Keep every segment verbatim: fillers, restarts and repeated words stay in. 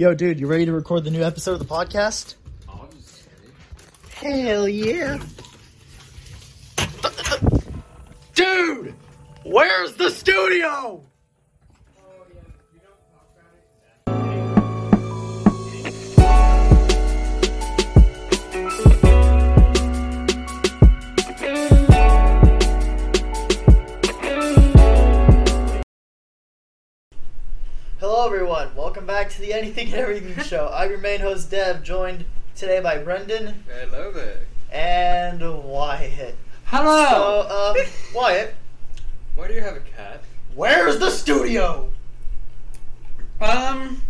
Yo, dude, you ready to record the new episode of the podcast? Obviously. Hell yeah. Dude, where's the studio? Hello everyone, welcome back to the Anything and Everything Show. I'm your main host Dev, joined today by Brendan. Hello there. And Wyatt. Hello! So, um, Wyatt. Why do you have a cat? Where's the studio? Um,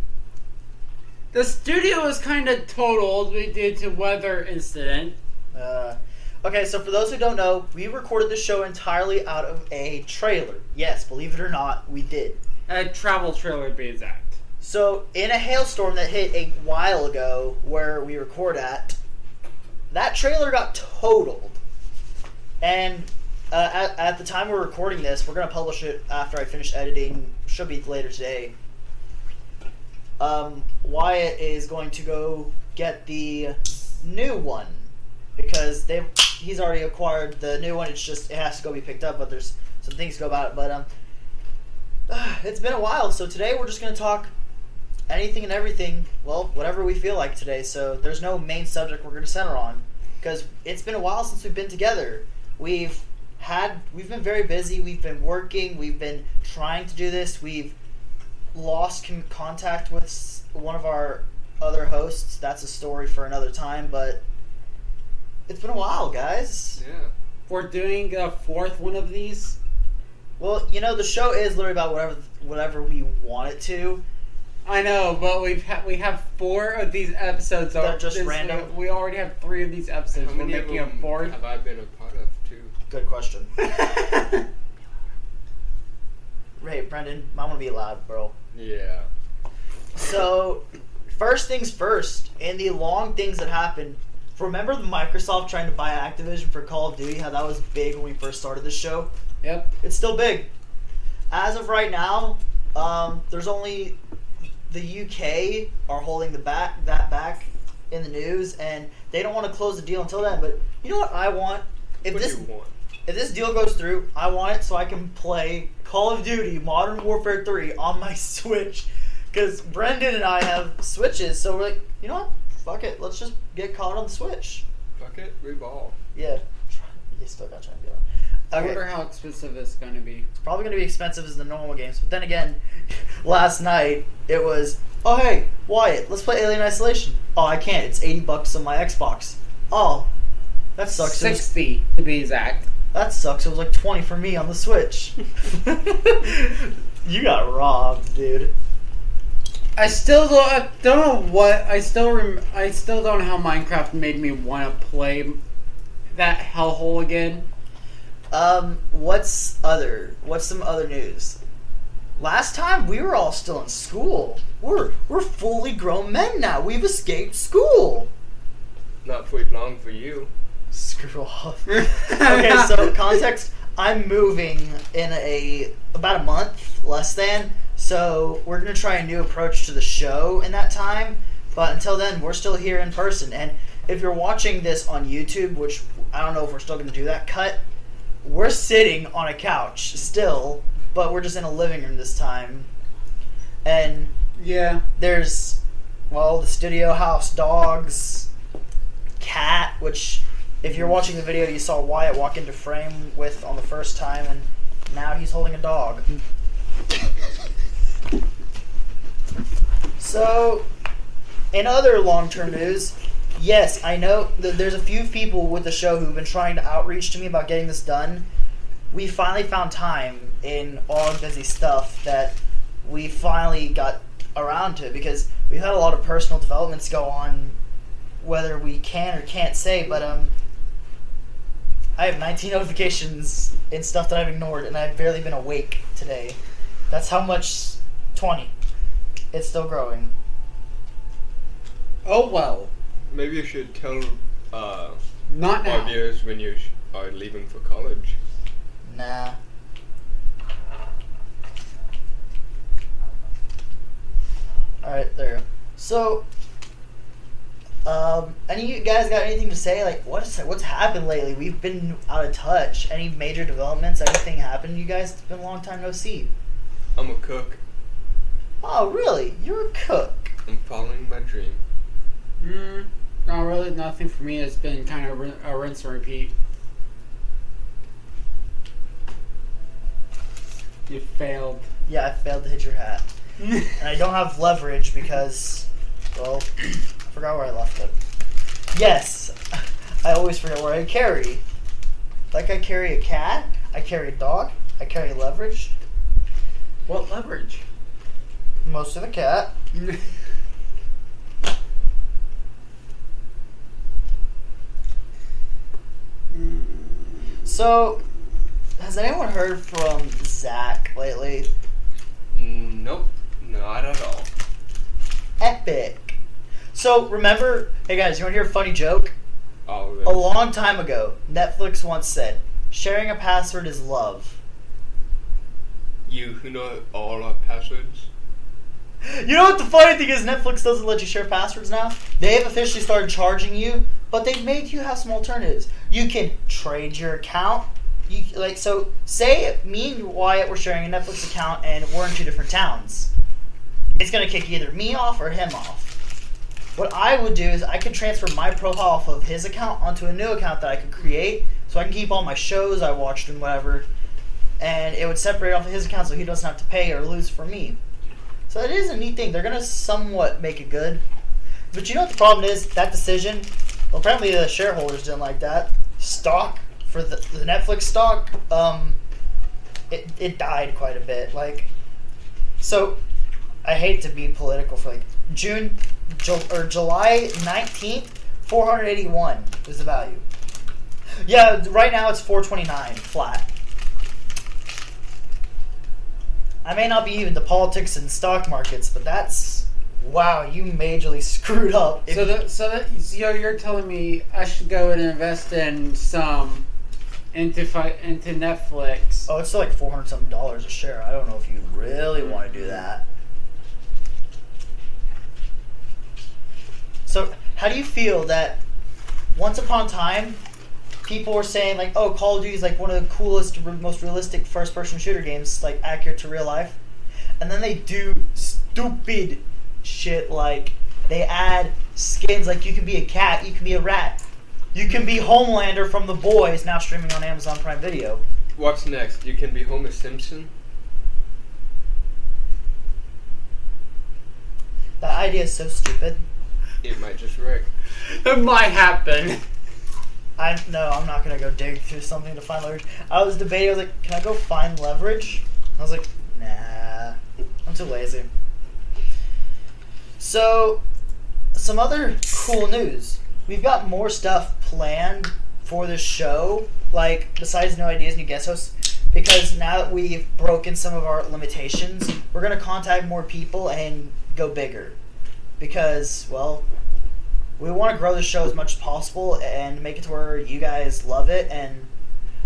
the studio is kind of totaled due to weather incident. Uh, okay, so for those who don't know, we recorded the show entirely out of a trailer. Yes, believe it or not, we did. A travel trailer to be exact. So, in a hailstorm that hit a while ago where we record at, that trailer got totaled. And uh, at, at the time we're recording this, we're going to publish it after I finish editing. Should be later today. Um, Wyatt is going to go get the new one. Because they he's already acquired the new one. It's just, it has to go be picked up, but there's some things to go about it. But, um... it's been a while, so today we're just going to talk anything and everything, well, whatever we feel like today, so there's no main subject we're going to center on, because it's been a while since we've been together. We've had, we've been very busy, we've been working, we've been trying to do this, we've lost com- contact with one of our other hosts. That's a story for another time, but it's been a while, guys. Yeah. We're doing a fourth one of these. Well, you know, the show is literally about whatever whatever we want it to. I know, but we've ha- we have four of these episodes. They're just this, random. We already have three of these episodes. How many We're making a fourth. Have I been a part of two? Good question. Right, Brendan, I want to be allowed, bro. Yeah. So, first things first, in the long things that happened, remember the Microsoft trying to buy Activision for Call of Duty? How that was big when we first started the show. Yep. It's still big. As of right now, um, there's only the U K are holding the back that back in the news, and they don't want to close the deal until then. But you know what I want? If what this do you want? If this deal goes through, I want it so I can play Call of Duty Modern Warfare three on my Switch, because Brendan and I have Switches, so we're like, you know what? Fuck it. Let's just get caught on the Switch. Fuck it. We ball. Yeah. You still got trying to get on. Okay. I wonder how expensive it's going to be. It's probably going to be expensive as the normal games. But then again, last night, it was, oh, hey, Wyatt, let's play Alien Isolation. Oh, I can't. It's eighty bucks on my Xbox. Oh, that sucks. sixty was, to be exact. That sucks. It was like twenty for me on the Switch. You got robbed, dude. I still don't, I don't know what, I still rem, I still don't know how Minecraft made me want to play that hellhole again. Um, what's other, what's some other news? Last time, we were all still in school. We're, we're fully grown men now. We've escaped school. Not for long for you. Screw off. Okay, so context, I'm moving in a, about a month, less than, so we're going to try a new approach to the show in that time, but until then, we're still here in person, and if you're watching this on YouTube, which I don't know if we're still going to do that cut, we're sitting on a couch still, but we're just in a living room this time. And yeah, there's, well, the studio house, dogs, cat, which if you're watching the video, you saw Wyatt walk into frame with on the first time, and now he's holding a dog. So, in other long-term news, yes, I know th- there's a few people with the show who've been trying to outreach to me about getting this done. We finally found time in all busy stuff that we finally got around to, because we've had a lot of personal developments go on, whether we can or can't say, but um, I have nineteen notifications and stuff that I've ignored, and I've barely been awake today. That's how much twenty. It's still growing. Oh, well. Maybe you should tell uh, Not our now. viewers when you sh- are leaving for college. Nah. Alright, there you go. So, um, any you guys got anything to say? Like, what's what's happened lately? We've been out of touch. Any major developments? Anything happened? You guys, it's been a long time no see. I'm a cook. Oh, really? You're a cook. I'm following my dream. Mm, not really. Nothing for me. It's been kind of a rinse and repeat. You failed. Yeah, I failed to hit your hat. And I don't have leverage because, well, I forgot where I left it. Yes, I always forget where I carry. Like I carry a cat, I carry a dog, I carry leverage. What leverage? Most of the cat. So, has anyone heard from Zach lately? Nope. Not at all. Epic. So, remember... Hey, guys, you want to hear a funny joke? Oh, really? A long time ago, Netflix once said, sharing a password is love. You who know all our passwords? You know what the funny thing is? Netflix doesn't let you share passwords now. They have officially started charging you, but they've made you have some alternatives. You can trade your account. You, like, so, say me and Wyatt were sharing a Netflix account and we're in two different towns. It's going to kick either me off or him off. What I would do is I could transfer my profile off of his account onto a new account that I could create so I can keep all my shows I watched and whatever, and it would separate off of his account so he doesn't have to pay or lose for me. So it is a neat thing. They're going to somewhat make it good. But you know what the problem is? That decision, well, apparently the shareholders didn't like that. Stock for the, the Netflix stock, um, it, it died quite a bit. Like, so I hate to be political for like June Ju- or July nineteenth, four hundred eighty-one is the value. Yeah, right now it's four twenty-nine flat. I may not be even to politics and stock markets, but that's wow, you majorly screwed up. So, the, so that, yo, you're telling me I should go and invest in some into fi- into Netflix. Oh, it's still like four hundred something dollars a share. I don't know if you really want to do that. So, how do you feel that once upon a time, people were saying like, "Oh, Call of Duty is like one of the coolest, most realistic first-person shooter games, like accurate to real life," and then they do stupid shit like they add skins like you can be a cat, you can be a rat, you can be Homelander from The Boys, now streaming on Amazon Prime Video. What's next? You can be Homer Simpson. That idea is so stupid. It might just wreck. It might happen. I no, I'm not gonna go dig through something to find leverage. I was debating. I was like, "Can I go find leverage?" I was like, "Nah, I'm too lazy." So, some other cool news. We've got more stuff planned for this show, like besides No Ideas New Guest Hosts, because now that we've broken some of our limitations, we're gonna contact more people and go bigger, because well. We want to grow the show as much as possible and make it to where you guys love it. And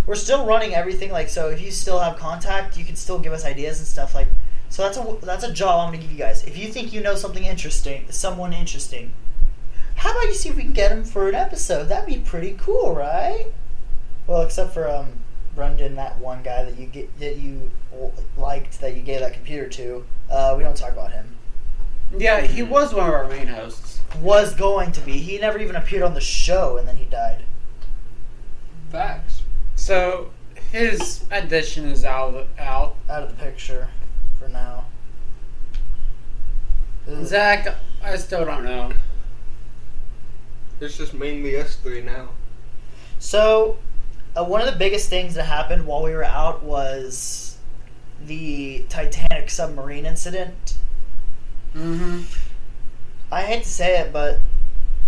we're still running everything. Like, so if you still have contact, you can still give us ideas and stuff. Like, so that's a that's a job I'm going to give you guys. If you think you know something interesting, someone interesting, how about you see if we can get them for an episode? That'd be pretty cool, right? Well, except for um, Brendan, that one guy that you get that you liked that you gave that computer to. Uh, we don't talk about him. Yeah, he was one of our main hosts. Was going to be. He never even appeared on the show, and then he died. Facts. So, his edition is out of the, out. out of the picture for now. Zach, I still don't know. It's just mainly us three now. So, uh, one of the biggest things that happened while we were out was the Titanic submarine incident. Mm-hmm. I hate to say it, but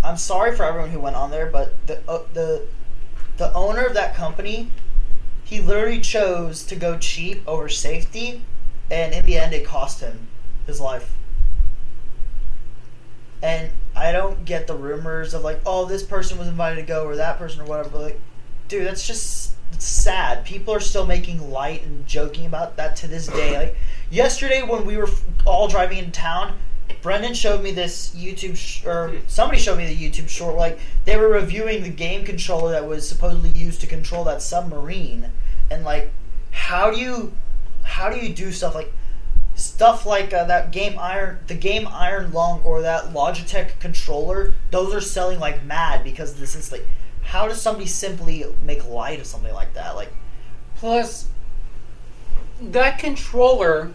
I'm sorry for everyone who went on there, but the uh, the the owner of that company, he literally chose to go cheap over safety, and in the end it cost him his life. And I don't get the rumors of like, oh, this person was invited to go or that person or whatever, but like, dude, that's just it's sad. People are still making light and joking about that to this day. Like, yesterday when we were all driving in town, Brendan showed me this YouTube, sh- or somebody showed me the YouTube short. Like, they were reviewing the game controller that was supposedly used to control that submarine, and like, how do you, how do you do stuff like, stuff like uh, that game Iron, the game Iron Lung, or that Logitech controller? Those are selling like mad because of this. Is like, how does somebody simply make light of something like that? Like, plus, that controller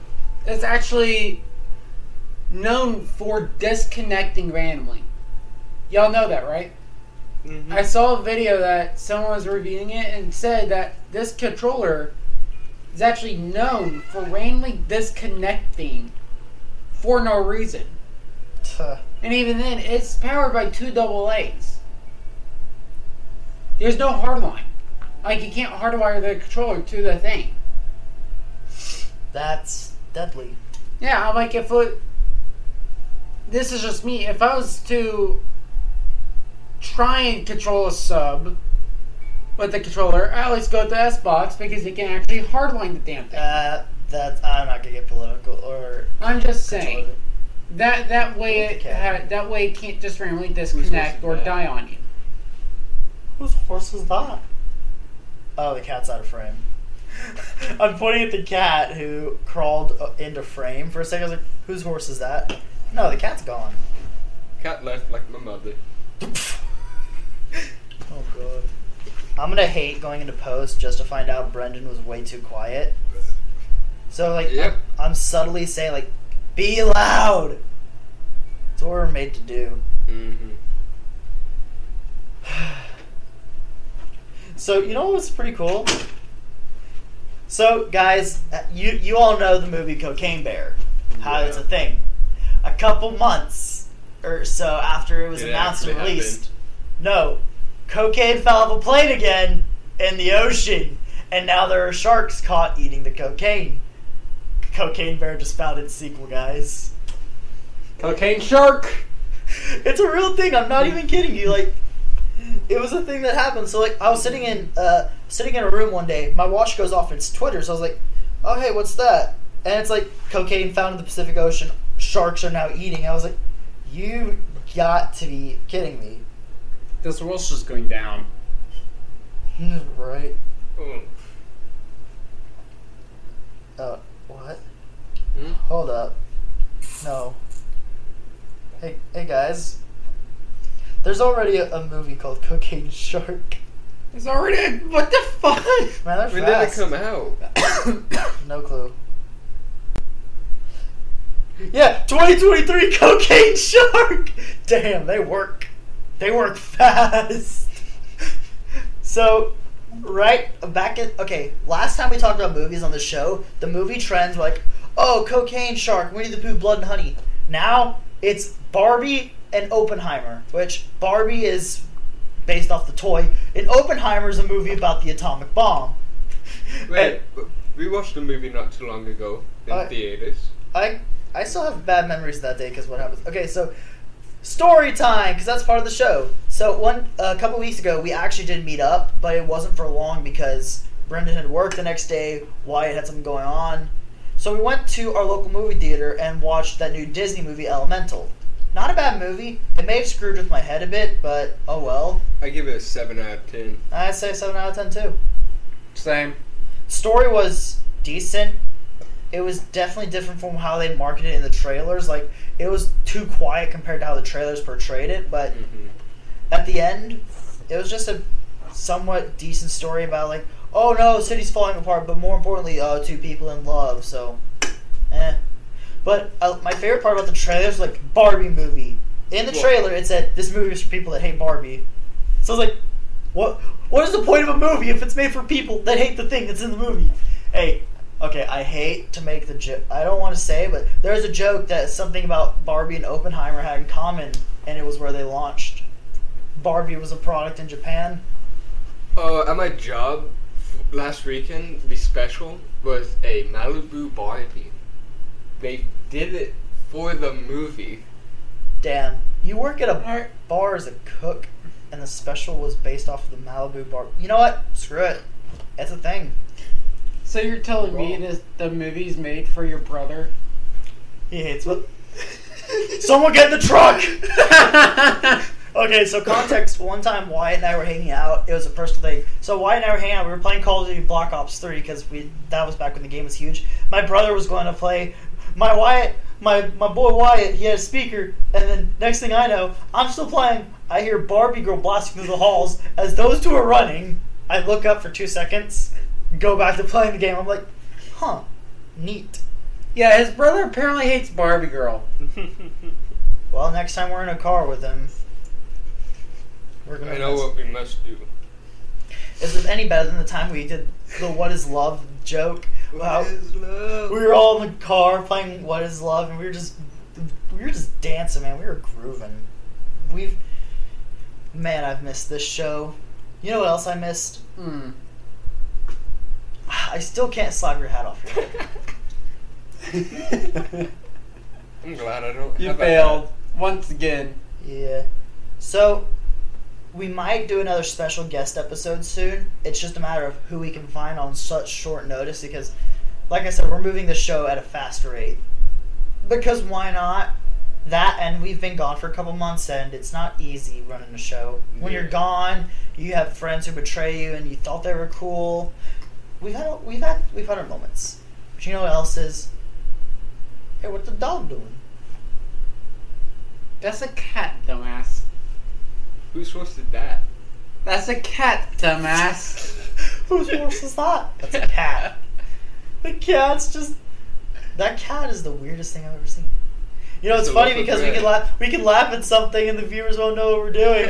is actually known for disconnecting randomly. Y'all know that, right? Mm-hmm. I saw a video that someone was reviewing it and said that this controller is actually known for randomly disconnecting for no reason. Tuh. And even then, it's powered by two double A's. There's no hardline. Like, you can't hardwire the controller to the thing. That's deadly. Yeah, I'm like, if it... This is just me. If I was to try and control a sub with the controller, I always go to Xbox because you can actually hardline the damn thing. Uh, that I'm not gonna get political, or I'm just saying that that way it ha- that way it can't just randomly disconnect or die on you. Whose horse is that? Oh, the cat's out of frame. I'm pointing at the cat who crawled into frame for a second. I was like, whose horse is that? No, the cat's gone. Cat left like my mother. Oh, God. I'm going to hate going into post just to find out Brendan was way too quiet. So, like, yep. I'm, I'm subtly saying, like, be loud! It's what we're made to do. Mm-hmm. So, you know what's pretty cool? So, guys, you, you all know the movie Cocaine Bear. How yeah. It's a thing. A couple months or so after it was it announced and released, happened. No, cocaine fell off a plane again in the ocean, and now there are sharks caught eating the cocaine. Cocaine Bear just found its sequel, guys. Cocaine Shark! It's a real thing, I'm not even kidding you. Like, it was a thing that happened. So, like, I was sitting in uh, sitting in a room one day, my watch goes off and it's Twitter, so I was like, oh, hey, what's that? And it's like, cocaine found in the Pacific Ocean. Sharks are now eating. I was like, you got to be kidding me. This world's just going down. Right. Oh. Uh, what? Hmm? Hold up. No. Hey, hey guys. There's already a, a movie called Cocaine Shark. There's already a... What the fuck? Man, that's when fast. Did it come out? No clue. Yeah, twenty twenty-three Cocaine Shark! Damn, they work. They work fast. So, right back at... Okay, last time we talked about movies on the show, the movie trends were like, oh, Cocaine Shark, Winnie the Pooh, Blood and Honey. Now, it's Barbie and Oppenheimer, which Barbie is based off the toy, and Oppenheimer is a movie about the atomic bomb. Wait, and, we watched a movie not too long ago in I, theaters. I... I still have bad memories of that day because what happens. Okay, so story time, because that's part of the show. So one uh, a couple weeks ago, we actually did meet up, but it wasn't for long because Brendan had work the next day. Wyatt had something going on. So we went to our local movie theater and watched that new Disney movie, Elemental. Not a bad movie. It may have screwed with my head a bit, but oh well. I give it a seven out of ten. I'd say seven out of ten too. Same. Story was decent. It was definitely different from how they marketed it in the trailers. Like, it was too quiet compared to how the trailers portrayed it. But mm-hmm. At the end, it was just a somewhat decent story about, like, oh no, city's falling apart, but more importantly, uh, two people in love. So, eh. But uh, my favorite part about the trailers, like, Barbie movie. In the trailer, it said, this movie is for people that hate Barbie. So I was like, what? What is the point of a movie if it's made for people that hate the thing that's in the movie? Hey. Okay, I hate to make the joke. I don't want to say, but there's a joke that something about Barbie and Oppenheimer had in common, and it was where they launched. Barbie was a product in Japan. Uh, at my job last weekend, the special was a Malibu Barbie. They did it for the movie. Damn, you work at a bar as a cook, and the special was based off of the Malibu Barbie. You know what? Screw it. It's a thing. So you're telling me this, the movie's made for your brother? He hates what? Someone get in the truck! Okay, so context. One time, Wyatt and I were hanging out. It was a personal thing. So Wyatt and I were hanging out. We were playing Call of Duty Black Ops three because we that was back when the game was huge. My brother was going to play. My Wyatt, my my boy Wyatt, he had a speaker. And then next thing I know, I'm still playing. I hear Barbie Girl blasting through the halls. As those two are running, I look up for two seconds, go back to playing the game. I'm like, huh, neat. Yeah, his brother apparently hates Barbie Girl. Well, next time we're in a car with him. We're gonna I know mess. What we must do. Is it any better than the time we did the What Is Love joke? What wow. is love? We were all in the car playing What Is Love, and we were just we were just dancing, man. We were grooving. We've man, I've missed this show. You know what else I missed? Mm. I still can't slap your hat off your head. I'm glad I don't. You failed once again. Yeah. So. We might do another special guest episode soon. It's just a matter of who we can find on such short notice because, like I said, we're moving the show at a faster rate. Because why not? That and we've been gone for a couple months and it's not easy running a show. When you're gone, you have friends who betray you and you thought they were cool. We've had we've had we've had our moments. But you know what else is? Hey, what's the dog doing? That's a cat, dumbass. Who's supposed to that? That's a cat, dumbass. Who's supposed to that? That's a cat. The cat's just... That cat is the weirdest thing I've ever seen. You know, it's so funny because we can, laugh, we can laugh at something and the viewers won't know what we're doing.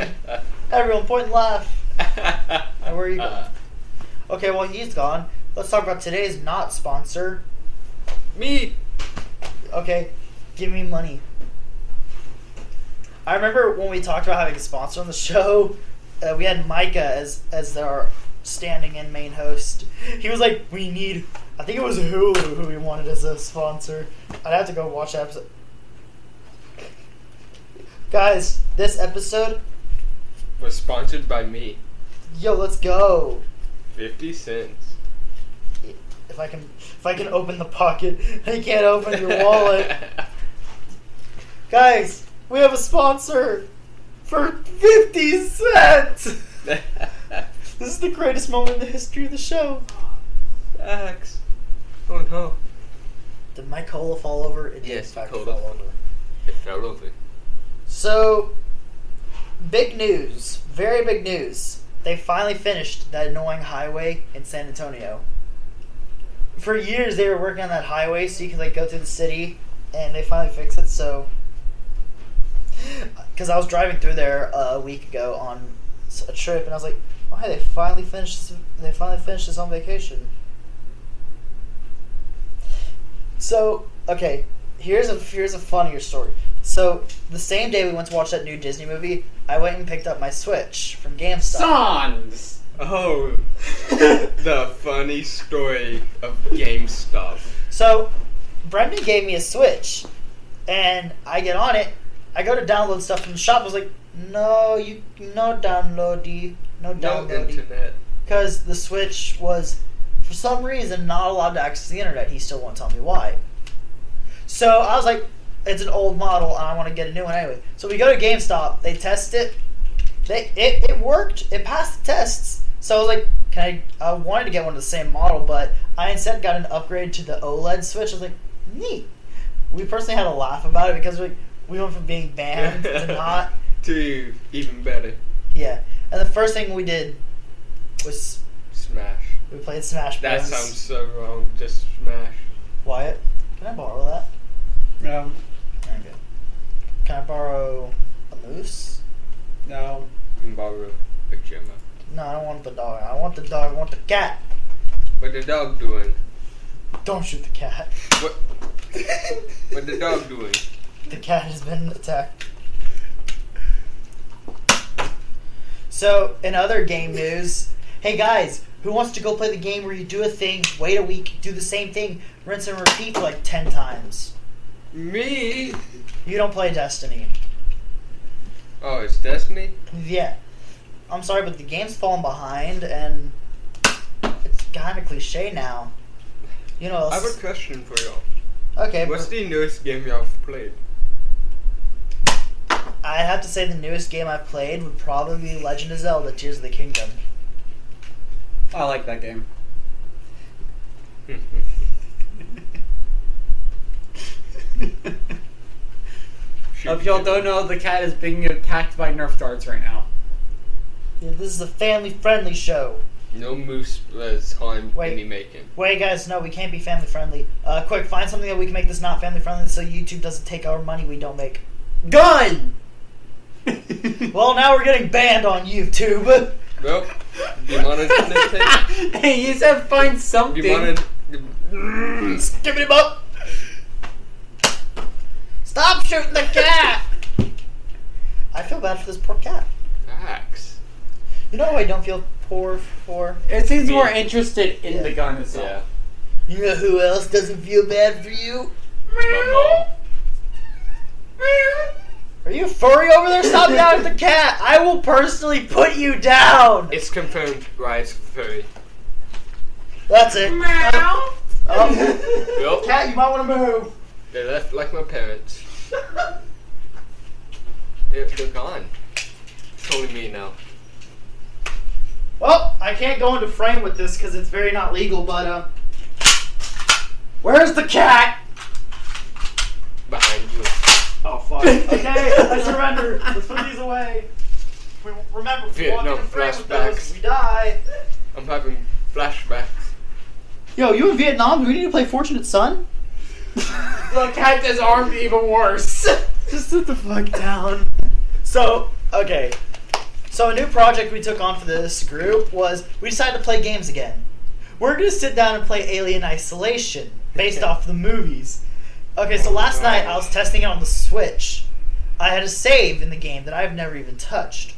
Everyone, point and laugh. Now, where are you going? Uh, okay, well, he's gone. Let's talk about today's not sponsor. Me. Okay, give me money. I remember when we talked about having a sponsor on the show, uh, we had Micah as as our standing-in main host. He was like, we need... I think it was Hulu who we wanted as a sponsor. I'd have to go watch that episode. Guys, this episode... was sponsored by me. Yo, let's go. fifty cents. If I can, if I can open the pocket, I can't open your wallet. Guys... we have a sponsor for fifty cents! This is the greatest moment in the history of the show. Thanks. Oh no. Did my cola fall over? It yes, did. Yes, cola fell over. It fell over. So, big news. Very big news. They finally finished that annoying highway in San Antonio. For years they were working on that highway so you could like go through the city and they finally fixed it, so... Because I was driving through there uh, a week ago on a trip, and I was like, "Why they finally finished? This, they finally finished this on vacation." So okay, here's a here's a funnier story. So the same day we went to watch that new Disney movie, I went and picked up my Switch from GameStop. Songs. Oh, the funny story of GameStop. So Brendan gave me a Switch, and I get on it. I go to download stuff from the shop. I was like, no, you no downloady, no downloady, no because the Switch was, for some reason, not allowed to access the internet. He still won't tell me why. So I was like, it's an old model, and I want to get a new one anyway. So we go to GameStop. They test it. They it, it worked. It passed the tests. So I was like, can I? I wanted to get one of the same model, but I instead got an upgrade to the OLED Switch. I was like, neat. We personally had a laugh about it because we. Like, we went from being banned to not. To even better. Yeah. And the first thing we did was... Smash. We played Smash Bros. That sounds so wrong. Just Smash. Wyatt, can I borrow that? No. There we go. Can I borrow a moose? No. You can borrow a pajama. No, I don't want the dog. I want the dog. I want the cat. What the dog doing? Don't shoot the cat. What? What the dog doing? The cat has been attacked. So, in other game news, hey guys, who wants to go play the game where you do a thing, wait a week, do the same thing, rinse and repeat for like ten times? Me? You don't play Destiny. Oh, it's Destiny? Yeah. I'm sorry, but the game's fallen behind, and it's kind of cliche now. You know. I have a question for y'all. Okay. What's the newest game y'all have played? I have to say the newest game I've played would probably be Legend of Zelda: Tears of the Kingdom. I like that game. If y'all don't know, the cat is being attacked by Nerf darts right now. Yeah, this is a family-friendly show. No moose uh, time wait, be making. Wait, guys, no, we can't be family-friendly. Uh, quick, find something that we can make this not family-friendly so YouTube doesn't take our money we don't make. Gun! Well, now we're getting banned on YouTube. Well, you wanted to Hey, you said find something. You wanted... Give him up! Stop shooting the cat! I feel bad for this poor cat. Facts. You know I don't feel poor for? It seems yeah. more interested in yeah. the gun itself. Yeah. You know who else doesn't feel bad for you? My mom. Are you a furry over there? Stop yelling at the cat! I will personally put you down! It's confirmed, right? It's furry. That's it. Meow. Oh. Well, cat, you might want to move. They left like my parents. they're, they're gone. It's only me now. Well, I can't go into frame with this because it's very not legal, but, uh... where's the cat? Behind you. Oh, fuck. Okay, I surrender. Let's put these away. We, remember, if we yeah, walk no, into frame with those, we die. I'm having flashbacks. Yo, you in Vietnam? Do we need to play Fortunate Son? The cat is armed even worse. Just sit the fuck down. So, okay. So a new project we took on for this group was we decided to play games again. We're going to sit down and play Alien Isolation, based off the movies. Okay, so last night I was testing it on the Switch. I had a save in the game that I've never even touched.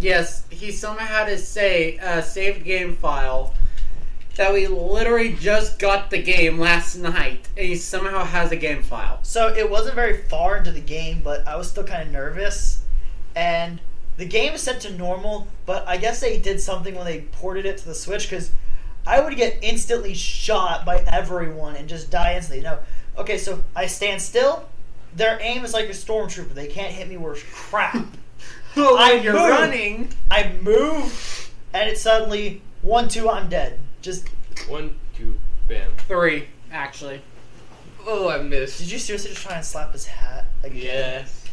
Yes, he somehow had a save, uh, saved game file that we literally just got the game last night, and he somehow has a game file. So it wasn't very far into the game, but I was still kind of nervous. And the game is set to normal, but I guess they did something when they ported it to the Switch, because I would get instantly shot by everyone and just die instantly. No. Okay, so I stand still. Their aim is like a stormtrooper. They can't hit me worth crap. Well, I'm you're move, running. I move, and it's suddenly one, two, I'm dead. Just one, two, bam. Three, actually. Oh, I missed. Did you seriously just try and slap his hat again? Yes.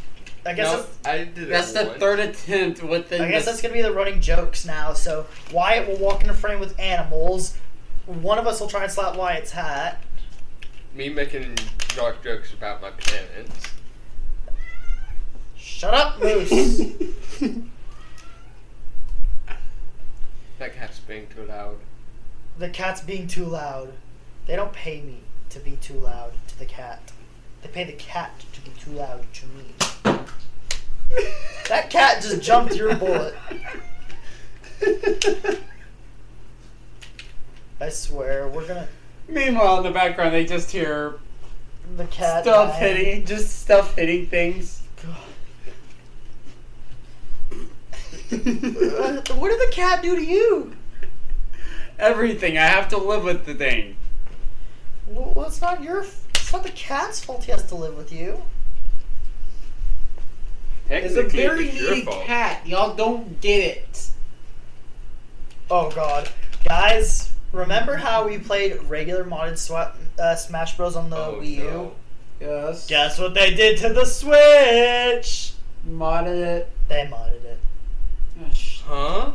I guess nope, that's, I did that's the one. Third attempt within. I guess this. That's gonna be the running jokes now. So Wyatt will walk in a frame with animals. One of us will try and slap Wyatt's hat. Me making dark jokes about my parents. Shut up, Moose. That cat's being too loud. The cat's being too loud. They don't pay me to be too loud to the cat. They pay the cat to be too loud to me. That cat just jumped your bullet. I swear, we're gonna... Meanwhile, in the background, they just hear... The cat Stuff dying. hitting, just stuff hitting things. God. What did the cat do to you? Everything. I have to live with the thing. Well, it's not your... It's not the cat's fault he has to live with you. It's a very needy cat. Y'all don't get it. Oh, God. Guys, remember how we played regular modded sw- uh, Smash Bros on the oh, Wii U? No. Yes. Guess what they did to the Switch? Modded it. They modded it. Huh?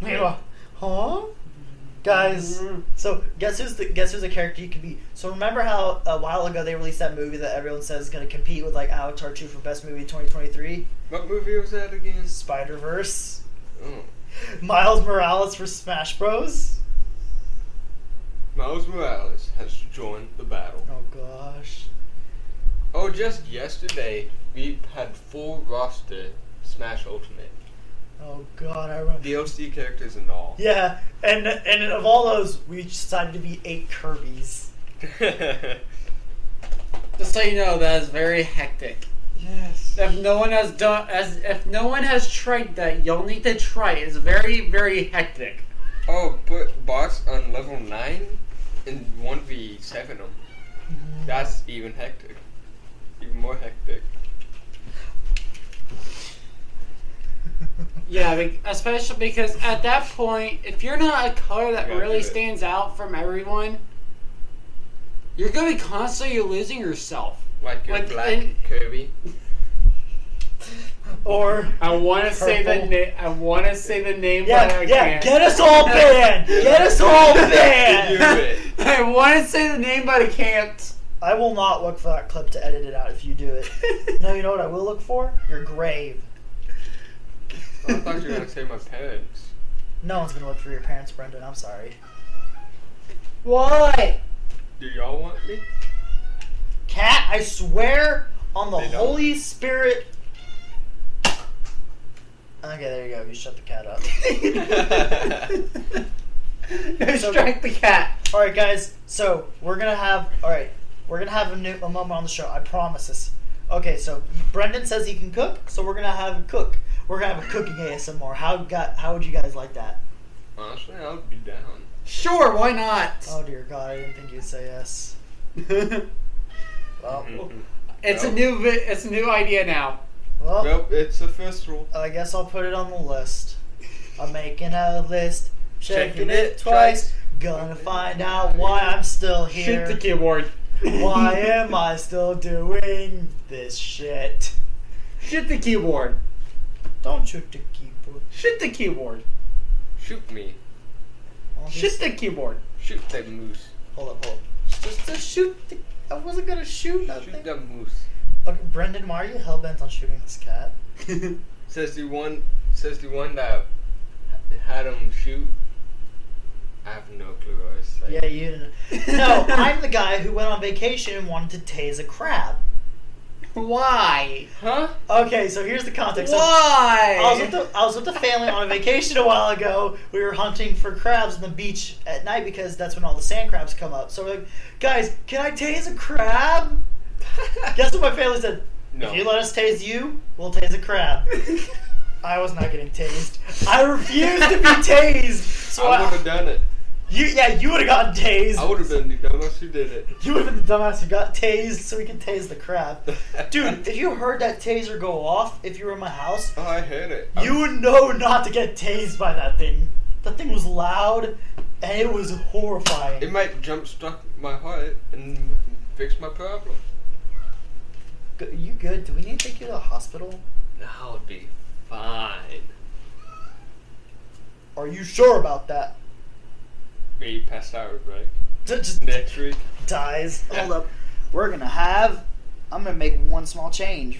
Meanwhile... Huh? Guys, so guess who's the guess who's a character you can be? So remember how a while ago they released that movie that everyone says is going to compete with like Avatar two for best movie twenty twenty-three? What movie was that again? Spider-Verse. Oh. Miles Morales for Smash Bros. Miles Morales has joined the battle. Oh gosh. Oh, just yesterday we had full roster Smash Ultimate. Oh god, I remember. D L C characters and all. Yeah, and and of all those, we decided to be eight Kirbys. Just so you know, that is very hectic. Yes. If no one has done, as if no one has tried that, you'll need to try it. It's very, very hectic. Oh, put boss on level nine and one v seven them. That's even hectic. Even more hectic. Yeah, especially because at that point, if you're not a color that really stands out from everyone, you're going to be constantly losing yourself. Like your like, black and, Kirby. Or I want to say the name. I want to say the name. Yeah, but I yeah. Can't. Get us all banned. Get us all banned. I want to say the name, but I can't. I will not look for that clip to edit it out if you do it. No, you know what I will look for? Your grave. Well, I thought you were gonna say my parents. No one's gonna look for your parents, Brendan. I'm sorry. What? Do y'all want me? Cat, I swear on the Holy Spirit. Okay, there you go. You shut the cat up. so, Strike the cat. All right, guys. So we're gonna have. All right, we're gonna have a new a moment on the show. I promise this. Okay, so Brendan says he can cook, so we're gonna have him cook. We're gonna have a cooking A S M R. How got? How would you guys like that? Honestly, I would be down. Sure, why not? Oh dear God, I didn't think you'd say yes. well, mm-hmm. it's nope. a new it's a new idea now. Well, nope, it's a festival. I guess I'll put it on the list. I'm making a list, checking, checking it twice. Gonna find out why I'm still here. Shoot the keyboard. Why am I still doing this shit? Shoot the keyboard. Don't shoot the keyboard. Shoot the keyboard. Shoot me. Shoot the keyboard. Shoot the moose. Hold up, hold up. Just to shoot the... I wasn't gonna shoot nothing. Shoot the moose. Okay, Brendan, why are you hellbent on shooting this cat? says the one... Says the one that had him shoot... I have no clue what I was saying. Yeah, you didn't. No, I'm the guy who went on vacation and wanted to tase a crab. Why? Huh? Okay, so here's the context. Why? I was with the, I was with the family on a vacation a while ago. We were hunting for crabs on the beach at night because that's when all the sand crabs come up. So we're like, guys, can I tase a crab? Guess what my family said? No. If you let us tase you, we'll tase a crab. I was not getting tased. I refused to be tased. So I would have done it. You, yeah, you would have gotten tased. I would have been the dumbass who did it. You would have been the dumbass who got tased so we can tase the crab. Dude, if you heard that taser go off, if you were in my house... Oh, I heard it. You would know not to get tased by that thing. That thing was loud, and it was horrifying. It might jump-struck my heart and fix my problem. Go, you good? Do we need to take you to the hospital? That would be fine. Are you sure about that? Maybe passed out, right? Just next week. Dies. Hold up. We're going to have... I'm going to make one small change.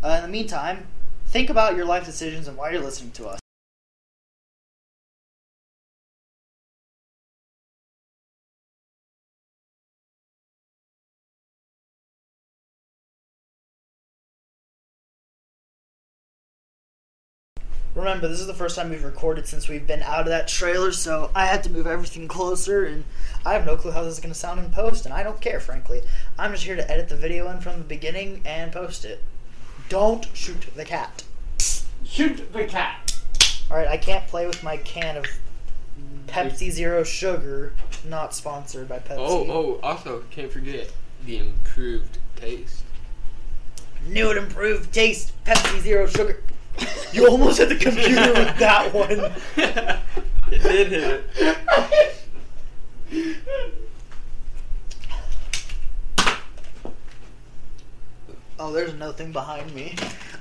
Uh, in the meantime, think about your life decisions and why you're listening to us. Remember, this is the first time we've recorded since we've been out of that trailer, so I had to move everything closer, and I have no clue how this is going to sound in post, and I don't care, frankly. I'm just here to edit the video in from the beginning and post it. Don't shoot the cat. Shoot the cat. Alright, I can't play with my can of Pepsi Zero Sugar, not sponsored by Pepsi. Oh, oh, also, can't forget the improved taste. New and improved taste, Pepsi Zero Sugar. You almost hit the computer with that one. It did hit it. Oh, there's no thing behind me.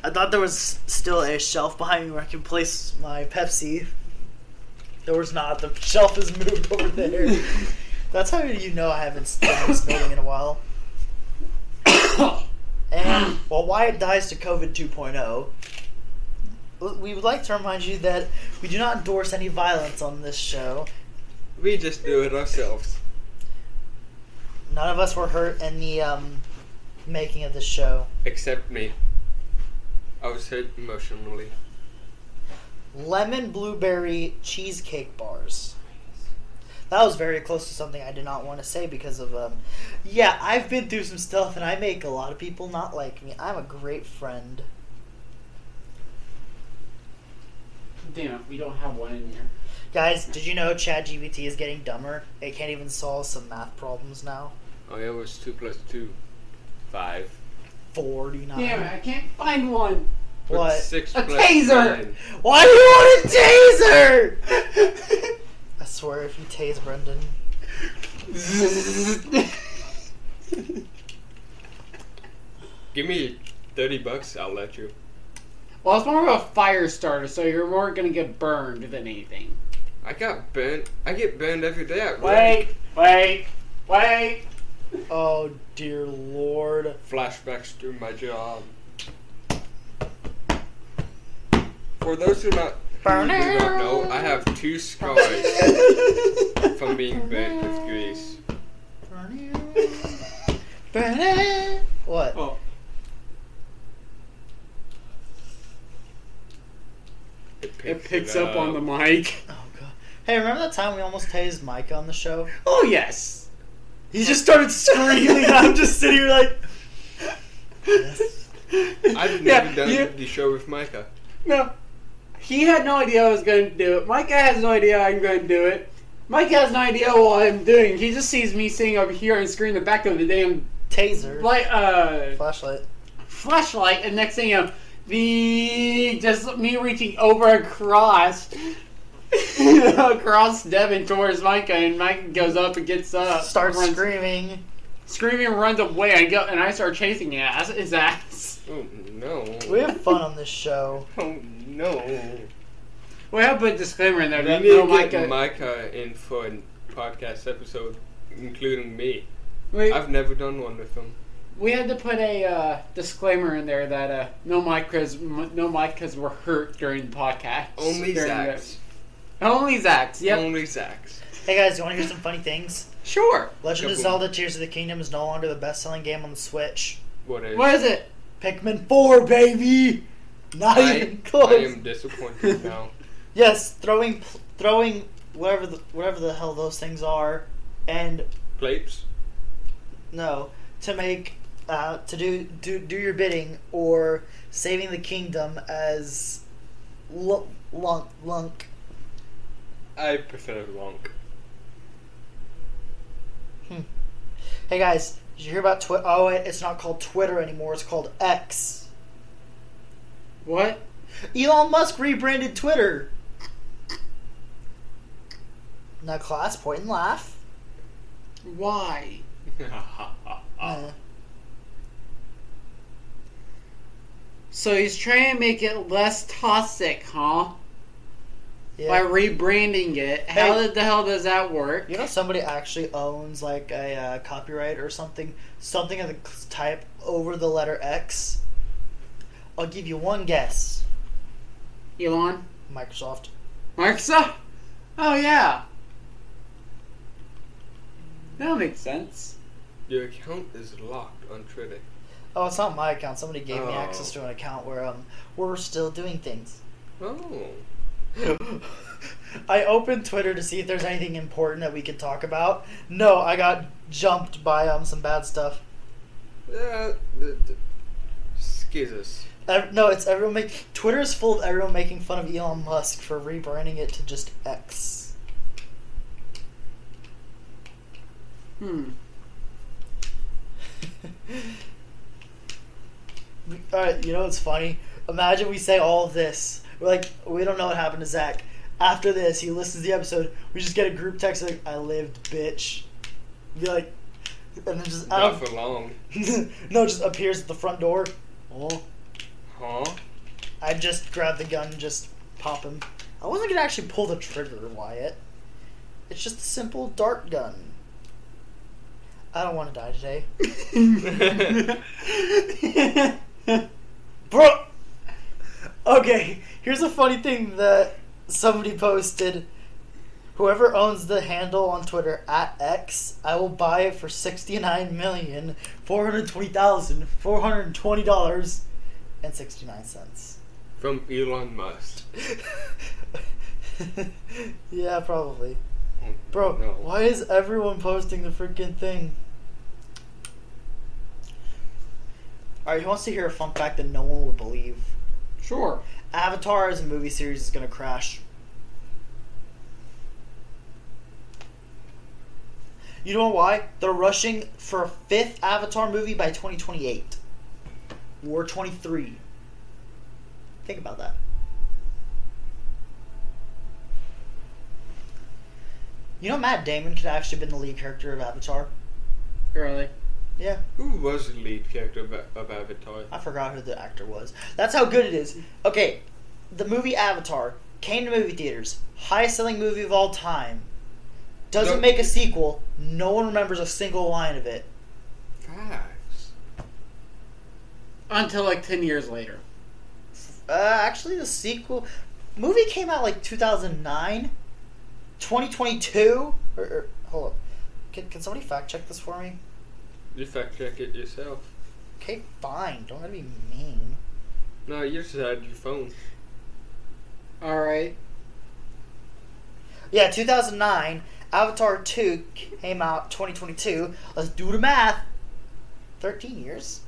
I thought there was still a shelf behind me where I can place my Pepsi. There was not. The shelf has moved over there. That's how you know I haven't started smelling in a while. And while Wyatt dies to COVID two point oh... we would like to remind you that we do not endorse any violence on this show. We just do it ourselves. None of us were hurt in the um, making of the show. Except me. I was hurt emotionally. Lemon blueberry cheesecake bars. That was very close to something I did not want to say because of... Um, yeah, I've been through some stuff and I make a lot of people not like me. I'm a great friend. Damn it, we don't have one in here. Guys, did you know ChatGPT is getting dumber? It can't even solve some math problems now. Oh yeah, it was two plus two. Five. Forty-nine. Damn it, I can't find one. What? Six a taser! Nine. Why do you want a taser? I swear, if you tase Brendan. Give me thirty bucks, I'll let you. Well, it's more of a fire starter, so you're more gonna get burned than anything. I got burned. I get burned every day at work. Wait, wait, wait. Oh, dear Lord. Flashbacks to my job. For those who, not, who do not know, I have two scars from being burnt with grease. What? Oh. It picks, it picks it up. up on the mic. Oh, God. Hey, remember that time we almost tased Micah on the show? Oh, yes. He just started screaming. I'm just sitting here like... Yes. I've never yeah, done you... the show with Micah. No. He had no idea I was going to do it. Micah has no idea I'm going to do it. Micah has no idea what I'm doing. He just sees me sitting over here and screaming the back of the damn... Taser. Like, uh... Flashlight. Flashlight, and next thing you know... The just me reaching over across, you know, across Devin towards Micah, and Micah goes up and gets up, starts runs, screaming, screaming, runs away, and go, and I start chasing ass, his ass. Oh no! We have fun on this show. Oh no! We have to put a disclaimer in there. We need to get Micah. Micah in for a podcast episode, including me. Wait. I've never done one with him. We had to put a uh, disclaimer in there that uh, no Micahs, no Micahs were hurt during the podcast. Only Zach's. The... Only Zach's, yep. Only Zach's. Hey guys, you want to hear some funny things? Sure. Legend of Zelda: Tears of the Kingdom is no longer the best-selling game on the Switch. What is? What is it? Pikmin four, baby! Not I, even close. I am disappointed now. Yes, throwing, throwing whatever the, whatever the hell those things are, and... Plates? No. To make... Uh, to do, do do your bidding, or saving the kingdom as l- lunk lunk. I prefer lunk. Hmm. Hey guys, did you hear about Twitter? Oh, it, it's not called Twitter anymore. It's called X. What? Elon Musk rebranded Twitter. Now, class, point and laugh. Why? uh. So he's trying to make it less toxic, huh? Yeah. By rebranding it. How hey, the hell does that work? You know, somebody actually owns like a uh, copyright or something, something of the type over the letter X. I'll give you one guess. Elon? Microsoft. Microsoft? Oh yeah. That'll make sense. Your account is locked on Twitter. Oh, it's not my account. Somebody gave oh. me access to an account where um we're still doing things. Oh. I opened Twitter to see if there's anything important that we could talk about. No, I got jumped by um some bad stuff. Yeah. Excuses. No, it's everyone make Twitter is full of everyone making fun of Elon Musk for rebranding it to just X. Hmm. Alright, you know what's funny? Imagine we say all of this. We're like, we don't know what happened to Zach. After this, he listens to the episode. We just get a group text like, I lived, bitch. Be like, and then just out. Not for long. No, just appears at the front door. Oh. Huh? I just grab the gun and just pop him. I wasn't gonna actually pull the trigger, Wyatt. It's just a simple dart gun. I don't want to die today. Bro! Okay, here's a funny thing that somebody posted. Whoever owns the handle on Twitter, at X, I will buy it for sixty-nine million, four hundred twenty thousand, four hundred twenty dollars and sixty-nine cents. From Elon Musk. Yeah, probably. Oh, bro, no. Why is everyone posting the freaking thing? Alright, who wants to hear a fun fact that no one would believe? Sure. Avatar as a movie series is going to crash. You know why? They're rushing for a fifth Avatar movie by twenty twenty-eight. Or twenty-three. Think about that. You know, Matt Damon could have actually been the lead character of Avatar. Really? Yeah. Who was the lead character of, of Avatar? I forgot who the actor was. That's how good it is. Okay, the movie Avatar came to movie theaters. Highest selling movie of all time. Doesn't no. make a sequel. No one remembers a single line of it. Facts. Until like ten years later. Uh, actually, the sequel... Movie came out like two thousand nine? twenty twenty-two? Or, or, hold on. Can, can somebody fact check this for me? You fact check it yourself. Okay, fine. Don't gotta be mean. No, you just had your phone. Alright. Yeah, two thousand nine. Avatar two came out twenty twenty-two. Let's do the math. thirteen years?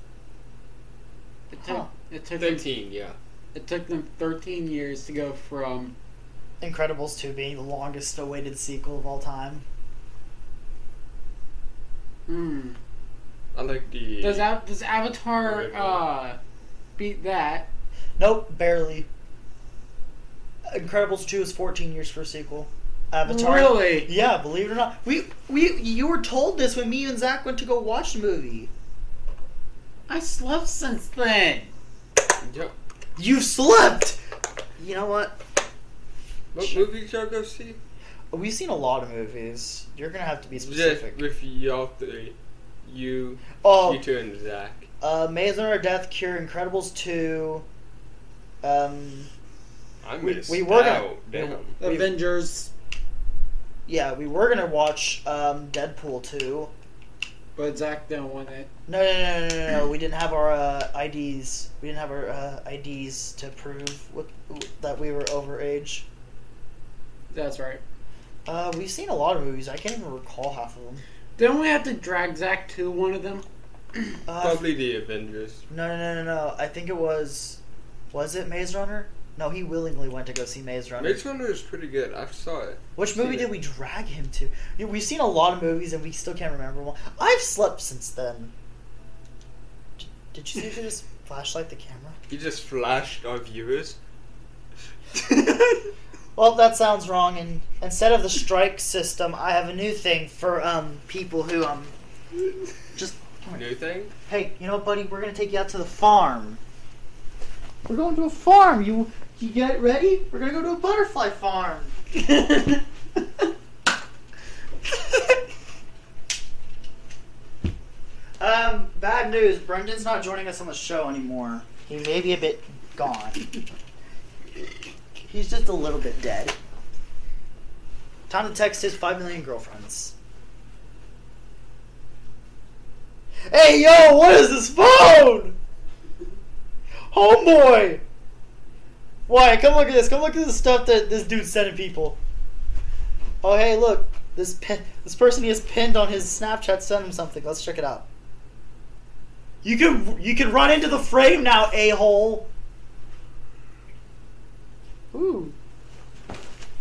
It took, huh. it took thirteen, them, yeah. It took them thirteen years to go from... Incredibles two being the longest awaited sequel of all time. Hmm. I like the... Does, Av- does Avatar uh, beat that? Nope, barely. Incredibles two is fourteen years for a sequel. Avatar. Really? Yeah, believe it or not. We we you were told this when me and Zach went to go watch the movie. I slept since then. Yep. You slept. You know what? What movies y'all go see? We've seen a lot of movies. You're gonna have to be specific. Just with y'all three, you, oh, you two, and Zach. Uh, Maze Runner: Death Cure, Incredibles two. Um, I missed we, we were out. Gonna, damn. Avengers. Yeah, we were gonna watch um, Deadpool two, but Zach didn't want it. No, no, no, no, no. no. We didn't have our uh, I Ds. We didn't have our uh, I Ds to prove what, that we were overage. That's right. Uh, we've seen a lot of movies. I can't even recall half of them. Didn't we have to drag Zach to one of them? uh, Probably the Avengers. No, no, no, no, no. I think it was... Was it Maze Runner? No, he willingly went to go see Maze Runner. Maze Runner is pretty good. I saw it. Which movie did we drag him to? We've seen a lot of movies and we still can't remember one. I've slept since then. D- did you see if you just flashlight the camera? You just flashed our viewers? Well, that sounds wrong, and instead of the strike system, I have a new thing for um people who um just... New thing? Hey, you know what, buddy? We're going to take you out to the farm. We're going to a farm. You you get ready? We're going to go to a butterfly farm. um, bad news. Brendan's not joining us on the show anymore. He may be a bit gone. He's just a little bit dead. Time to text his five million girlfriends. Hey, yo, what is this phone? Homeboy! Why, come look at this. Come look at the stuff that this dude's sending people. Oh, hey, look. This pin, this person he has pinned on his Snapchat sent him something. Let's check it out. You can, you can run into the frame now, a-hole. Ooh.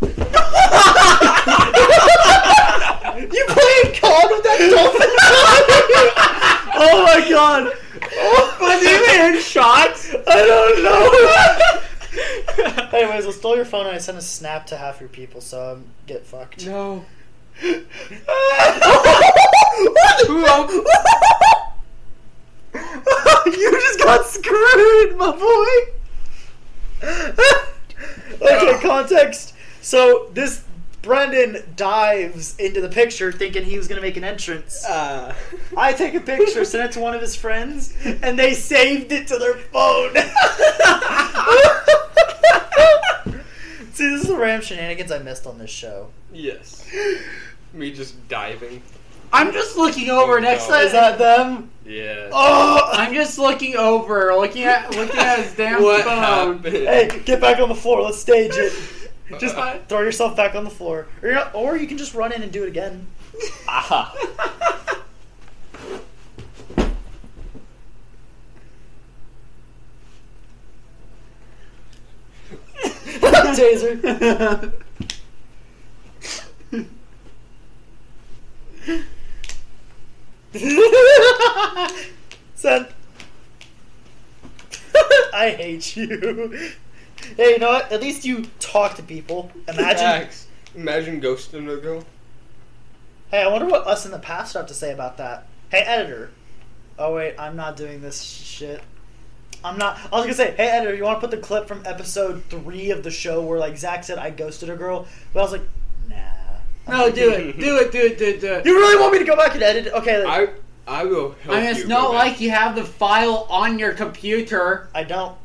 You playing COD with that dolphin? Oh my god. Oh, was he even in shots? I don't know. Anyways, I stole your phone and I sent a snap to half your people, so um, get fucked. No. You just got screwed, my boy. Okay, context. So this Brendan dives into the picture thinking he was going to make an entrance. Uh, I take a picture, send it to one of his friends, and they saved it to their phone. See, this is the ram shenanigans I missed on this show. Yes. Me just diving. I'm just looking over oh, next no. time. Is that them? Yeah. Oh, I'm just looking over, looking at looking at his damn what phone. Happened? Hey, get back on the floor. Let's stage it. Just uh, throw yourself back on the floor, or, or you can just run in and do it again. Aha. Taser. Send. I hate you. Hey, you know what? At least you talk to people. Imagine. Imagine ghosting a girl. Hey, I wonder what us in the past have to say about that. Hey, editor. Oh, wait, I'm not doing this shit. I'm not. I was going to say, hey, editor, you want to put the clip from episode three of the show where, like, Zach said I ghosted a girl? But I was like, nah. I'm no, do it. do it. Do it, do it, do it. You really want me to go back and edit it? Okay. I, I will help I mean, it's you not like back. You have the file on your computer. I don't.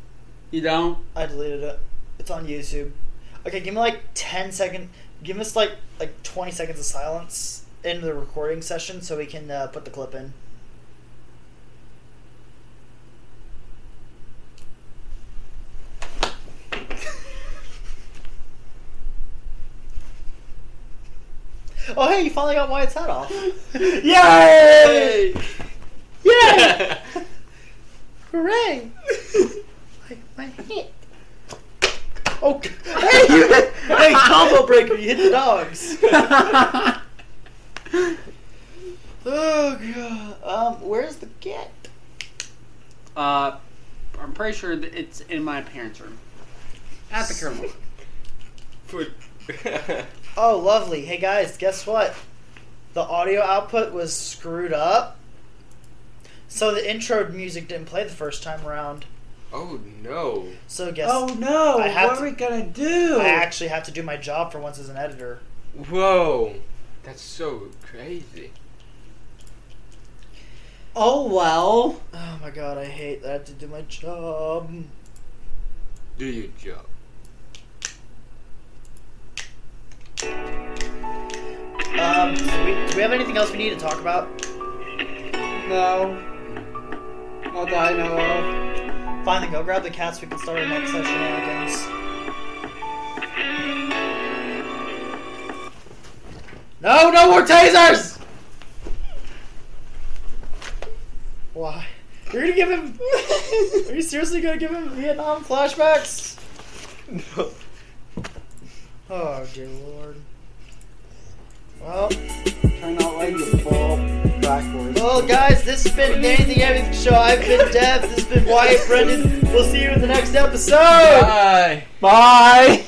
You don't? I deleted it. It's on YouTube. Okay, give me, like, ten seconds. Give us, like, like twenty seconds of silence in the recording session so we can uh, put the clip in. Oh, hey, you finally got Wyatt's hat off. Yay! Yay! Yeah. Hooray! my, my hit. Oh, hey, you, hey, combo breaker, you hit the dogs. Oh, God. Um, where's the cat? Uh, I'm pretty sure that it's in my parents' room. At the Kermel. Oh, lovely. Hey, guys, guess what? The audio output was screwed up. So the intro music didn't play the first time around. Oh, no. So guess... Oh, no. What to, are we going to do? I actually have to do my job for once as an editor. Whoa. That's so crazy. Oh, well. Oh, my God. I hate that I have to do my job. Do your job. Um, do we, do we have anything else we need to talk about? No. Not that I know of. Fine, then go grab the cats. We can start our next session again. No, no more tasers! Why? You're gonna give him... Are you seriously gonna give him Vietnam flashbacks? No. Oh, dear Lord. Well, turn out like you fall backwards. Well, guys, this has been Name the Everything Show. I've been Dev. This has been Wyatt Brendan. We'll see you in the next episode. Bye. Bye.